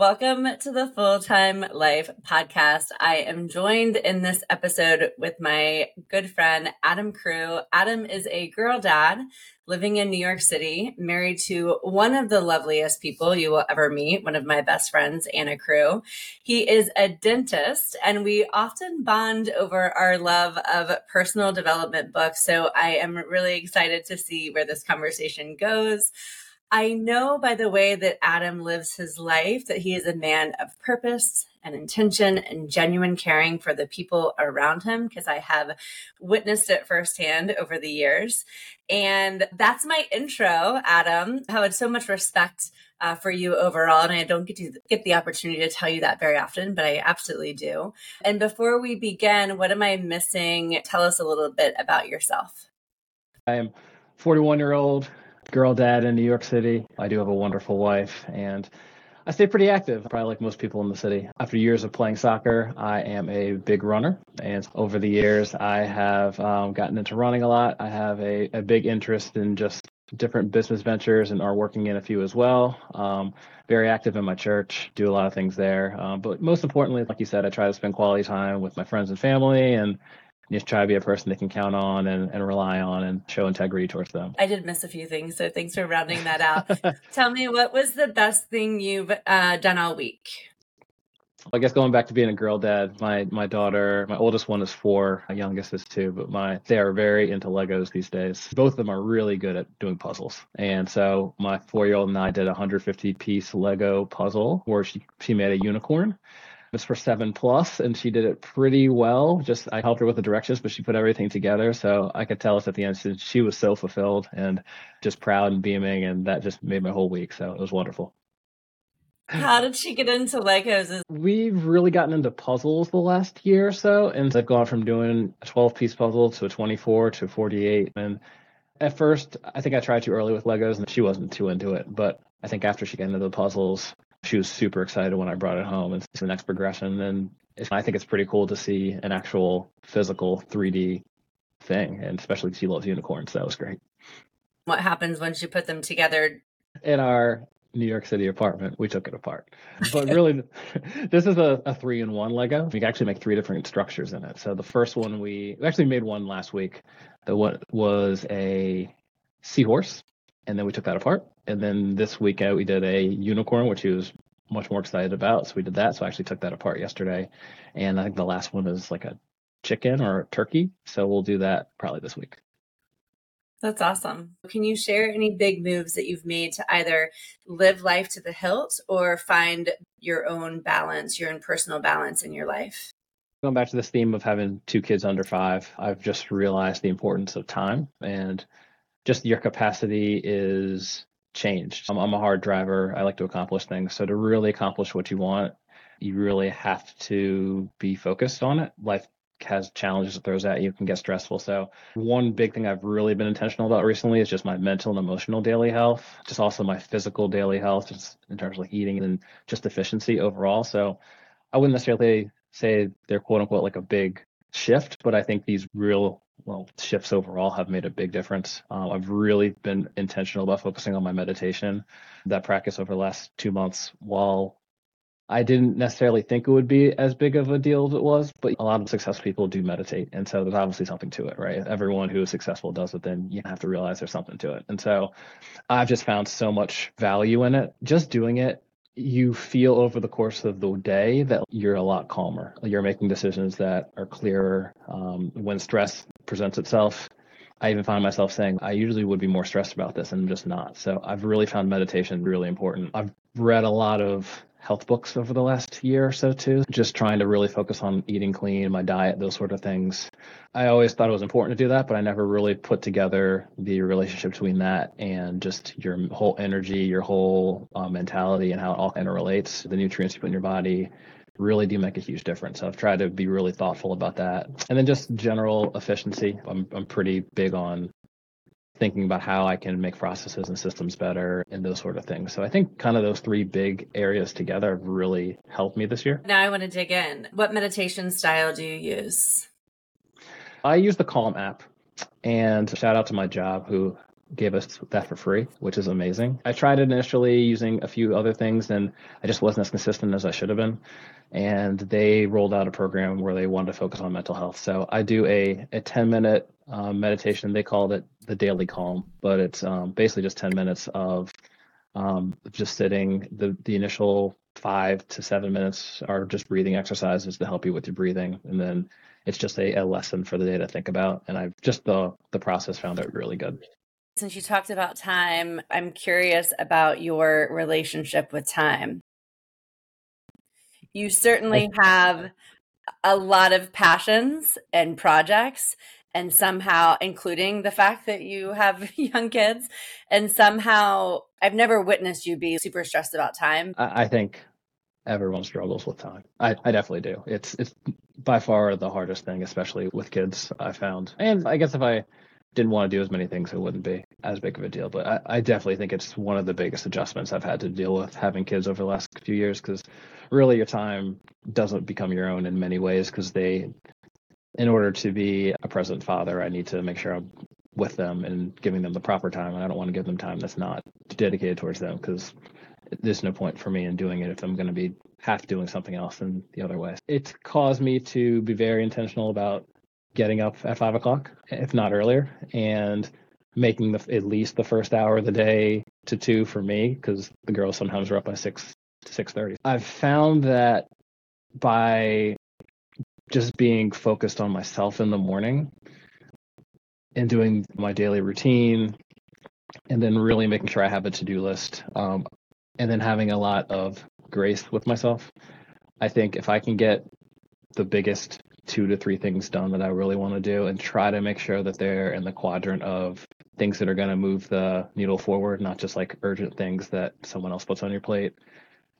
Welcome to the Full-Time Life podcast. I am joined in this episode with my good friend, Adam Crew. Adam is a girl dad living in New York City, married to one of the loveliest people you will ever meet, one of my best friends, Anna Crew. He is a dentist, and we often bond over our love of personal development books. So I am really excited to see where this conversation goes. I know by the way that Adam lives his life that he is a man of purpose and intention and genuine caring for the people around him, because I have witnessed it firsthand over the years. And that's my intro, Adam. I had so much respect for you overall, and I don't get the opportunity to tell you that very often, but I absolutely do. And before we begin, what am I missing? Tell us a little bit about yourself. I am 41-year-old. Girl dad in New York City. I do have a wonderful wife, and I stay pretty active, probably like most people in the city. After years of playing soccer, I am a big runner, and over the years, I have gotten into running a lot. I have a big interest in just different business ventures and are working in a few as well. Very active in my church, do a lot of things there. But most importantly, like you said, I try to spend quality time with my friends and family, and just try to be a person they can count on and rely on and show integrity towards them. I did miss a few things, so thanks for rounding that out. Tell me, what was the best thing you've done all week? I guess going back to being a girl dad, my daughter, my oldest one is 4, my youngest is 2, but they are very into Legos these days. Both of them are really good at doing puzzles. And so my 4-year-old and I did a 150-piece Lego puzzle where she made a unicorn. It's for 7+, and she did it pretty well. Just I helped her with the directions, but she put everything together. So I could tell us at the end, she was so fulfilled and just proud and beaming, and that just made my whole week. So it was wonderful. How did she get into Legos? We've really gotten into puzzles the last year or so, and I've gone from doing a 12-piece puzzle to a 24 to 48. And at first, I think I tried too early with Legos, and she wasn't too into it. But I think after she got into the puzzles, she was super excited when I brought it home and it's the next progression. And I think it's pretty cool to see an actual physical 3D thing. And especially she loves unicorns. So that was great. What happens once you put them together? In our New York City apartment, we took it apart. But really, this is a 3-in-1 Lego. We can actually make 3 different structures in it. So the first one, we actually made one last week that was a seahorse. And then we took that apart. And then this weekend, we did a unicorn, which he was much more excited about. So we did that. So I actually took that apart yesterday. And I think the last one is like a chicken or a turkey. So we'll do that probably this week. That's awesome. Can you share any big moves that you've made to either live life to the hilt or find your own balance, your own personal balance in your life? Going back to this theme of having 2 kids under 5, I've just realized the importance of time, and just your capacity is changed. I'm a hard driver. I like to accomplish things. So to really accomplish what you want, you really have to be focused on it. Life has challenges it throws at you. It can get stressful. So one big thing I've really been intentional about recently is just my mental and emotional daily health, just also my physical daily health, just in terms of like eating and just efficiency overall. So I wouldn't necessarily say they're quote unquote like a big shift, but I think these real shifts overall have made a big difference. I've really been intentional about focusing on my meditation, that practice over the last 2 months. While I didn't necessarily think it would be as big of a deal as it was, but a lot of successful people do meditate. And so there's obviously something to it, right? If everyone who is successful does it, then you have to realize there's something to it. And so I've just found so much value in it. Just doing it, you feel over the course of the day that you're a lot calmer. You're making decisions that are clearer. When stress presents itself, I even find myself saying, I usually would be more stressed about this, and I'm just not. So I've really found meditation really important. I've read a lot of health books over the last year or so too, just trying to really focus on eating clean, my diet, those sort of things. I always thought it was important to do that, but I never really put together the relationship between that and just your whole energy, your whole mentality, and how it all interrelates. The nutrients you put in your body really do make a huge difference. So I've tried to be really thoughtful about that. And then just general efficiency. I'm pretty big on thinking about how I can make processes and systems better and those sort of things. So I think kind of those 3 big areas together have really helped me this year. Now I want to dig in. What meditation style do you use? I use the Calm app, and shout out to my job who gave us that for free, which is amazing. I tried it initially using a few other things, and I just wasn't as consistent as I should have been. And they rolled out a program where they wanted to focus on mental health. So I do a 10-minute meditation. They called it the Daily Calm, but it's basically just 10 minutes of just sitting. The initial 5 to 7 minutes are just breathing exercises to help you with your breathing. And then it's just a lesson for the day to think about. And I've just the process found it really good. Since you talked about time, I'm curious about your relationship with time. You certainly have a lot of passions and projects, and somehow, including the fact that you have young kids, and somehow I've never witnessed you be super stressed about time. I think everyone struggles with time. I definitely do. It's by far the hardest thing, especially with kids, I found. And I guess if I didn't want to do as many things, it wouldn't be as big of a deal. But I definitely think it's one of the biggest adjustments I've had to deal with having kids over the last few years, because really your time doesn't become your own in many ways, because in order to be a present father, I need to make sure I'm with them and giving them the proper time. And I don't want to give them time that's not dedicated towards them, because there's no point for me in doing it if I'm going to be half doing something else in the other way. It's caused me to be very intentional about getting up at 5 o'clock, if not earlier, and making at least the first hour of the day to 2 for me, because the girls sometimes are up by 6 to 6:30. I've found that by just being focused on myself in the morning and doing my daily routine, and then really making sure I have a to-do list, and then having a lot of grace with myself. I think if I can get the biggest 2 to 3 things done that I really want to do and try to make sure that they're in the quadrant of things that are going to move the needle forward, not just like urgent things that someone else puts on your plate,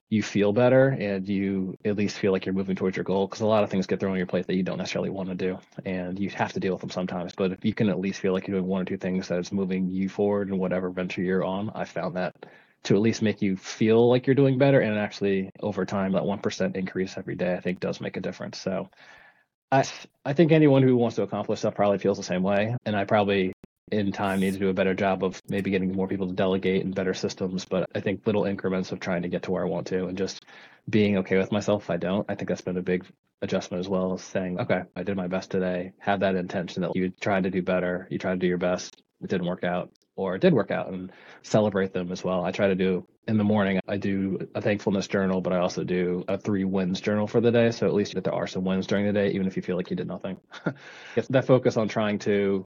you feel better and you at least feel like you're moving towards your goal, because a lot of things get thrown on your plate that you don't necessarily want to do, and you have to deal with them sometimes. But if you can at least feel like you're doing 1 or 2 things that is moving you forward in whatever venture you're on, I found that to at least make you feel like you're doing better. And actually over time, that 1% increase every day, I think does make a difference. So I think anyone who wants to accomplish stuff probably feels the same way. And I probably in time need to do a better job of maybe getting more people to delegate and better systems. But I think little increments of trying to get to where I want to and just being okay with myself if I don't. I think that's been a big adjustment as well, as saying, okay, I did my best today. Have that intention that you tried to do better. You tried to do your best. It didn't work out, or it did work out, and celebrate them as well. I try to do in the morning, I do a thankfulness journal, but I also do a 3 wins journal for the day. So at least that there are some wins during the day, even if you feel like you did nothing. It's that focus on trying to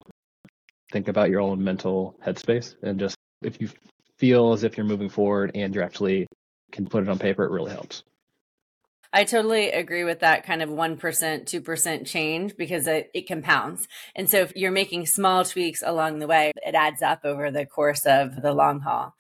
think about your own mental headspace, and just if you feel as if you're moving forward and you actually can put it on paper, it really helps. I totally agree with that kind of 1%, 2% change, because it compounds. And so if you're making small tweaks along the way, it adds up over the course of the long haul.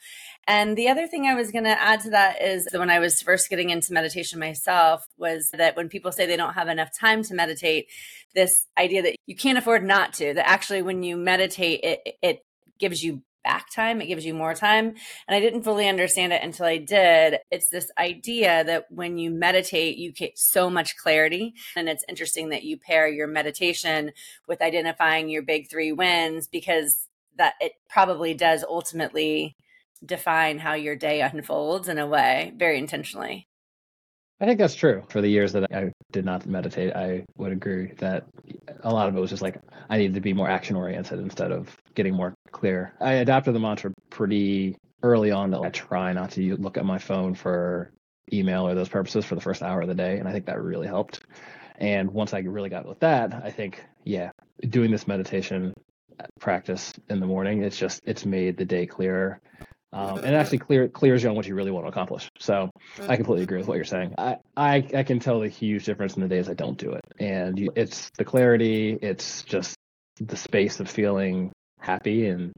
And the other thing I was going to add to that is that when I was first getting into meditation myself, was that when people say they don't have enough time to meditate, this idea that you can't afford not to, that actually when you meditate, it gives you back time, it gives you more time. And I didn't fully understand it until I did. It's this idea that when you meditate, you get so much clarity. And it's interesting that you pair your meditation with identifying your big 3 wins, because that it probably does ultimately define how your day unfolds in a way, very intentionally. I think that's true. For the years that I did not meditate, I would agree that a lot of it was just like, I needed to be more action oriented instead of getting more clear. I adopted the mantra pretty early on that I try not to look at my phone for email or those purposes for the first hour of the day. And I think that really helped. And once I really got with that, I think, yeah, doing this meditation practice in the morning, it's made the day clearer. And it actually clears you on what you really want to accomplish. So I completely agree with what you're saying. I can tell the huge difference in the days I don't do it. And it's the clarity. It's just the space of feeling happy, and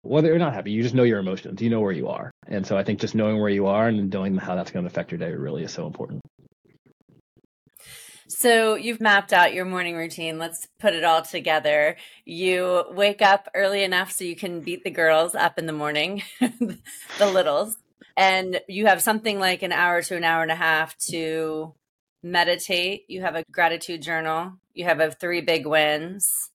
whether you're not happy, you just know your emotions. You know where you are. And so I think just knowing where you are and knowing how that's going to affect your day really is so important. So you've mapped out your morning routine. Let's put it all together. You wake up early enough so you can beat the girls up in the morning, the littles, and you have something like an hour to an hour and a half to meditate. You have a gratitude journal. You have 3 big wins.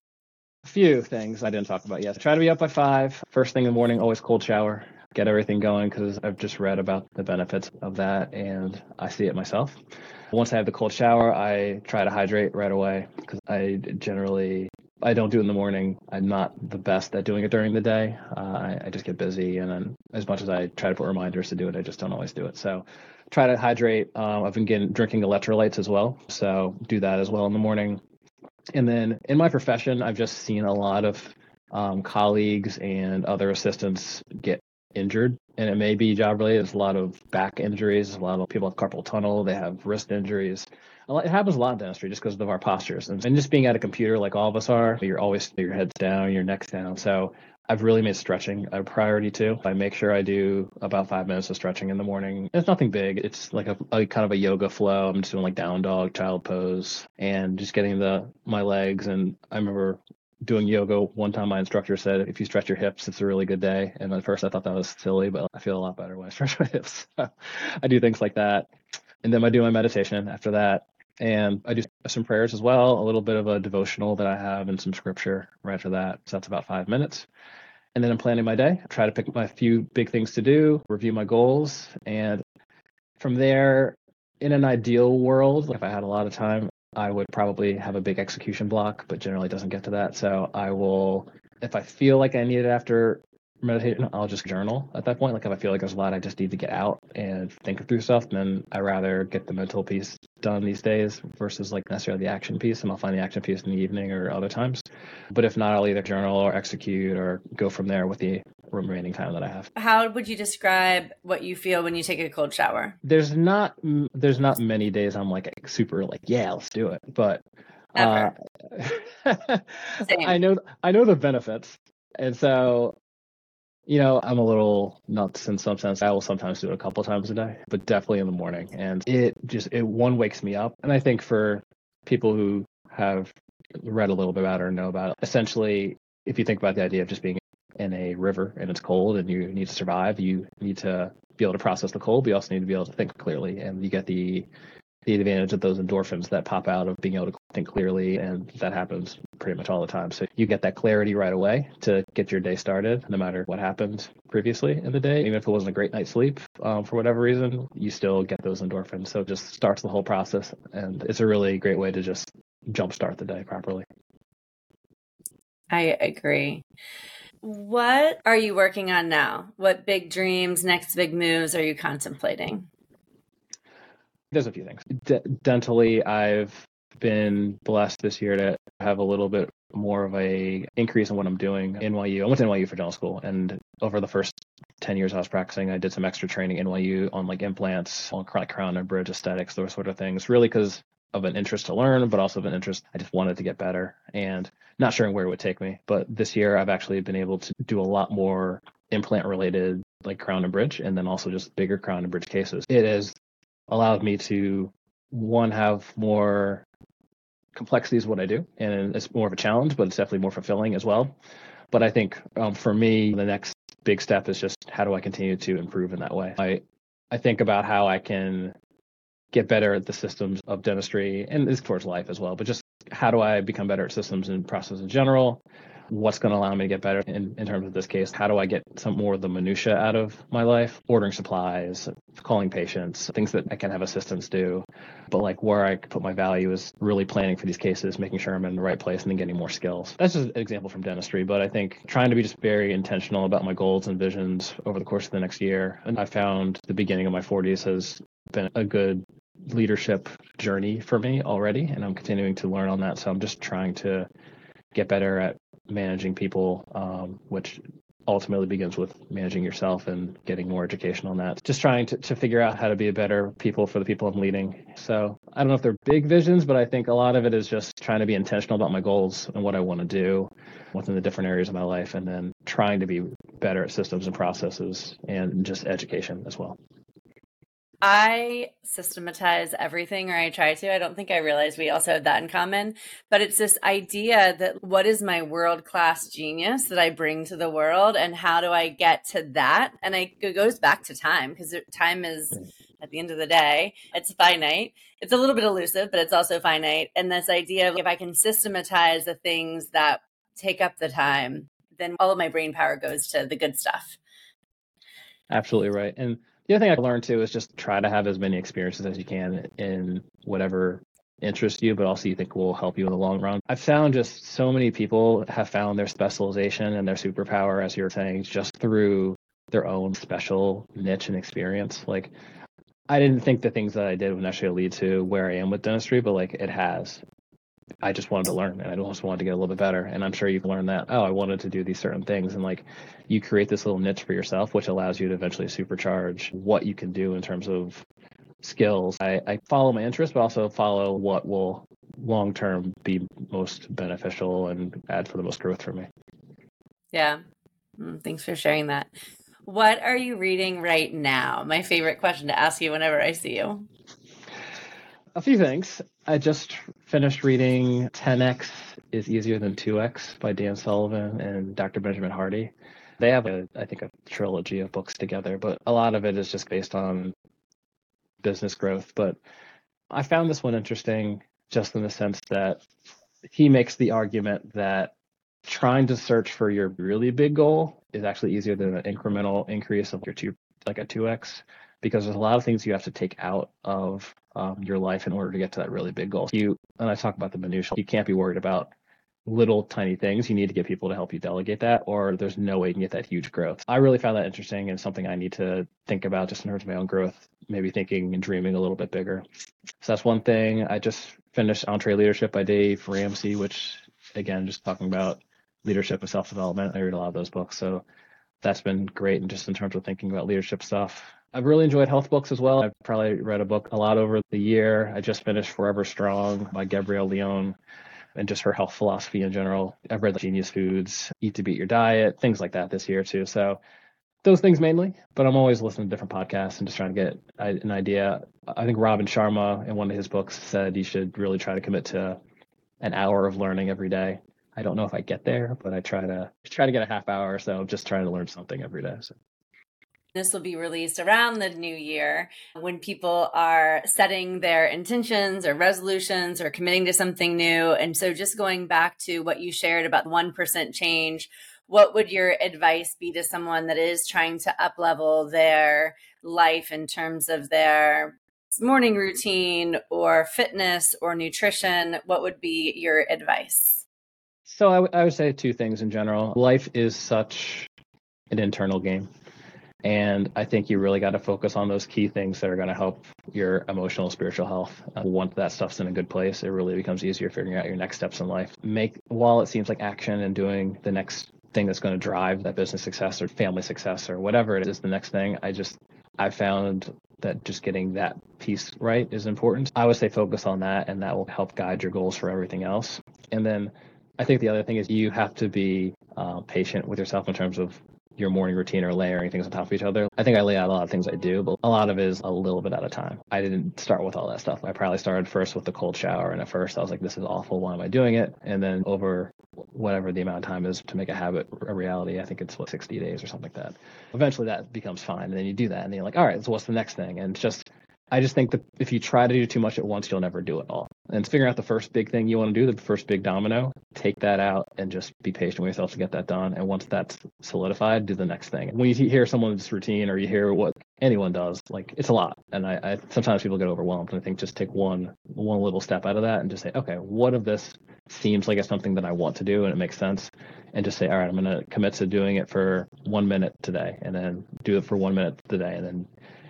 A few things I didn't talk about yet. Try to be up by 5. First thing in the morning, always cold shower. Get everything going because I've just read about the benefits of that and I see it myself. Once I have the cold shower, I try to hydrate right away because I don't do it in the morning. I'm not the best at doing it during the day. I just get busy. And then as much as I try to put reminders to do it, I just don't always do it. So try to hydrate. I've been drinking electrolytes as well. So do that as well in the morning. And then in my profession, I've just seen a lot of colleagues and other assistants get injured. And it may be job related. There's a lot of back injuries. A lot of people have carpal tunnel. They have wrist injuries. It happens a lot in dentistry just because of our postures and just being at a computer like all of us are. You're always your head's down, your neck's down. So I've really made stretching a priority too. I make sure I do about 5 minutes of stretching in the morning. It's nothing big. It's like a kind of a yoga flow. I'm just doing like down dog, child pose, and just getting my legs. And I remember doing yoga one time, my instructor said, "If you stretch your hips, it's a really good day." And at first, I thought that was silly, but I feel a lot better when I stretch my hips. So I do things like that, and then I do my meditation after that. And I do some prayers as well, a little bit of a devotional that I have and some scripture right after that. So that's about 5 minutes. And then I'm planning my day. I try to pick my few big things to do, review my goals. And from there, in an ideal world, if I had a lot of time, I would probably have a big execution block, but generally doesn't get to that. So I will, if I feel like I need it after meditation, I'll just journal at that point. Like if I feel like there's a lot I just need to get out and think through stuff, then I rather get the mental piece done these days versus like necessarily the action piece. And I'll find the action piece in the evening or other times. But if not, I'll either journal or execute or go from there with the remaining time that I have. How would you describe what you feel when you take a cold shower? There's not many days I'm like super like, yeah, let's do it. But I know the benefits. And so, you know, I'm a little nuts in some sense. I will sometimes do it a couple times a day, but definitely in the morning. And it wakes me up. And I think for people who have read a little bit about it or know about it, essentially, if you think about the idea of just being in a river and it's cold and you need to survive, you need to be able to process the cold, but you also need to be able to think clearly. And you get the advantage of those endorphins that pop out of being able to think clearly. And that happens pretty much all the time. So you get that clarity right away to get your day started, no matter what happened previously in the day. Even if it wasn't a great night's sleep, for whatever reason, you still get those endorphins. So it just starts the whole process. And it's a really great way to just jumpstart the day properly. I agree. What are you working on now? What big dreams, next big moves are you contemplating? There's a few things. Dentally, I've been blessed this year to have a little bit more of a increase in what I'm doing. NYU, I went to NYU for dental school, and over the first 10 years I was practicing, I did some extra training at NYU on like implants, on crown and bridge aesthetics, those sort of things, really because of an interest to learn, but also of an interest. I just wanted to get better and not sure where it would take me. But this year I've actually been able to do a lot more implant related, like crown and bridge, and then also just bigger crown and bridge cases. It has allowed me to, one, have more complexities of what I do. And it's more of a challenge, but it's definitely more fulfilling as well. But I think for me, the next big step is just how do I continue to improve in that way? I think about how I can get better at the systems of dentistry, and it's towards life as well, but just how do I become better at systems and process in general? What's going to allow me to get better in terms of this case? How do I get some more of the minutia out of my life? Ordering supplies, calling patients, things that I can have assistants do. But like where I put my value is really planning for these cases, making sure I'm in the right place, and then getting more skills. That's just an example from dentistry. But I think trying to be just very intentional about my goals and visions over the course of the next year. And I found the beginning of my 40s has been a good leadership journey for me already. And I'm continuing to learn on that. So I'm just trying to get better at managing people, which ultimately begins with managing yourself and getting more education on that. Just trying to figure out how to be a better people for the people I'm leading. So I don't know if they're big visions, but I think a lot of it is just trying to be intentional about my goals and what I want to do within the different areas of my life, and then trying to be better at systems and processes and just education as well. I systematize everything, or I try to. I don't think I realize we also have that in common, but it's this idea that what is my world-class genius that I bring to the world, and how do I get to that? And it goes back to time, because time is, at the end of the day, it's finite. It's a little bit elusive, but it's also finite. And this idea of if I can systematize the things that take up the time, then all of my brain power goes to the good stuff. Absolutely right. And the other thing I learned too is just try to have as many experiences as you can in whatever interests you, but also you think will help you in the long run. I've found just so many people have found their specialization and their superpower, as you're saying, just through their own special niche and experience. Like, I didn't think the things that I did would necessarily lead to where I am with dentistry, but like it has. I just wanted to learn and I just wanted to get a little bit better. And I'm sure you've learned that, oh, I wanted to do these certain things. And like you create this little niche for yourself, which allows you to eventually supercharge what you can do in terms of skills. I follow my interests, but also follow what will long-term be most beneficial and add for the most growth for me. Yeah. Thanks for sharing that. What are you reading right now? My favorite question to ask you whenever I see you. A few things. I just finished reading 10x is easier than 2x by Dan Sullivan and Dr. Benjamin Hardy. They have, I think, a trilogy of books together, but a lot of it is just based on business growth. But I found this one interesting just in the sense that he makes the argument that trying to search for your really big goal is actually easier than an incremental increase of your like a 2x. Because there's a lot of things you have to take out of your life in order to get to that really big goal. And I talk about the minutiae, you can't be worried about little tiny things. You need to get people to help you delegate that, or there's no way you can get that huge growth. I really found that interesting and something I need to think about just in terms of my own growth, maybe thinking and dreaming a little bit bigger. So that's one thing. I just finished Entree Leadership by Dave Ramsey, which again, just talking about leadership and self-development. I read a lot of those books. So that's been great. And just in terms of thinking about leadership stuff, I've really enjoyed health books as well. I've probably read a book a lot over the year. I just finished Forever Strong by Gabrielle Leon and just her health philosophy in general. I've read Genius Foods, Eat to Beat Your Diet, things like that this year too. So those things mainly, but I'm always listening to different podcasts and just trying to get an idea. I think Robin Sharma in one of his books said you should really try to commit to an hour of learning every day. I don't know if I get there, but I try to get a half hour or so just trying to learn something every day. So. This will be released around the new year when people are setting their intentions or resolutions or committing to something new. And so just going back to what you shared about 1% change, what would your advice be to someone that is trying to up-level their life in terms of their morning routine or fitness or nutrition? What would be your advice? So I would say two things in general. Life is such an internal game. And I think you really got to focus on those key things that are going to help your emotional, spiritual health. Once that stuff's in a good place, it really becomes easier figuring out your next steps in life. While it seems like action and doing the next thing that's going to drive that business success or family success or whatever it is, the next thing, I found that just getting that piece right is important. I would say focus on that, and that will help guide your goals for everything else. And then I think the other thing is you have to be patient with yourself in terms of your morning routine or layering things on top of each other. I think I lay out a lot of things I do, but a lot of it is a little bit at a time. I didn't start with all that stuff. I probably started first with the cold shower. And at first I was like, this is awful. Why am I doing it? And then over whatever the amount of time is to make a habit a reality, I think it's 60 days or something like that. Eventually that becomes fine. And then you do that and then you're like, all right, so what's the next thing? And I just think that if you try to do too much at once, you'll never do it all. And figure out the first big thing you want to do, the first big domino, take that out and just be patient with yourself to get that done. And once that's solidified, do the next thing. When you hear someone's routine or you hear what anyone does, like it's a lot. And I sometimes people get overwhelmed. And I think just take one little step out of that and just say, okay, what of this seems like it's something that I want to do and it makes sense? And just say, all right, I'm going to commit to doing it for 1 minute today and then do it for 1 minute today. And then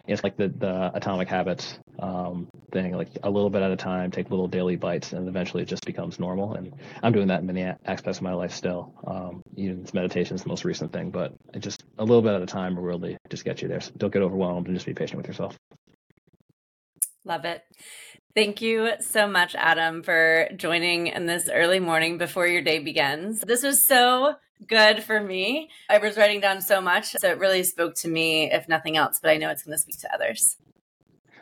it's like the atomic habits thing, like a little bit at a time, take little daily bites, and eventually it just becomes normal. And I'm doing that in many aspects of my life still. Even meditation is the most recent thing, but it just a little bit at a time will really just get you there. So don't get overwhelmed and just be patient with yourself. Love it. Thank you so much, Adam, for joining in this early morning before your day begins. This was so good for me. I was writing down so much, so it really spoke to me, if nothing else, but I know it's going to speak to others.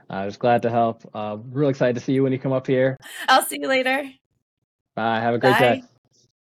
I was glad to help. Real excited to see you when you come up here. I'll see you later. Bye. Have a great day.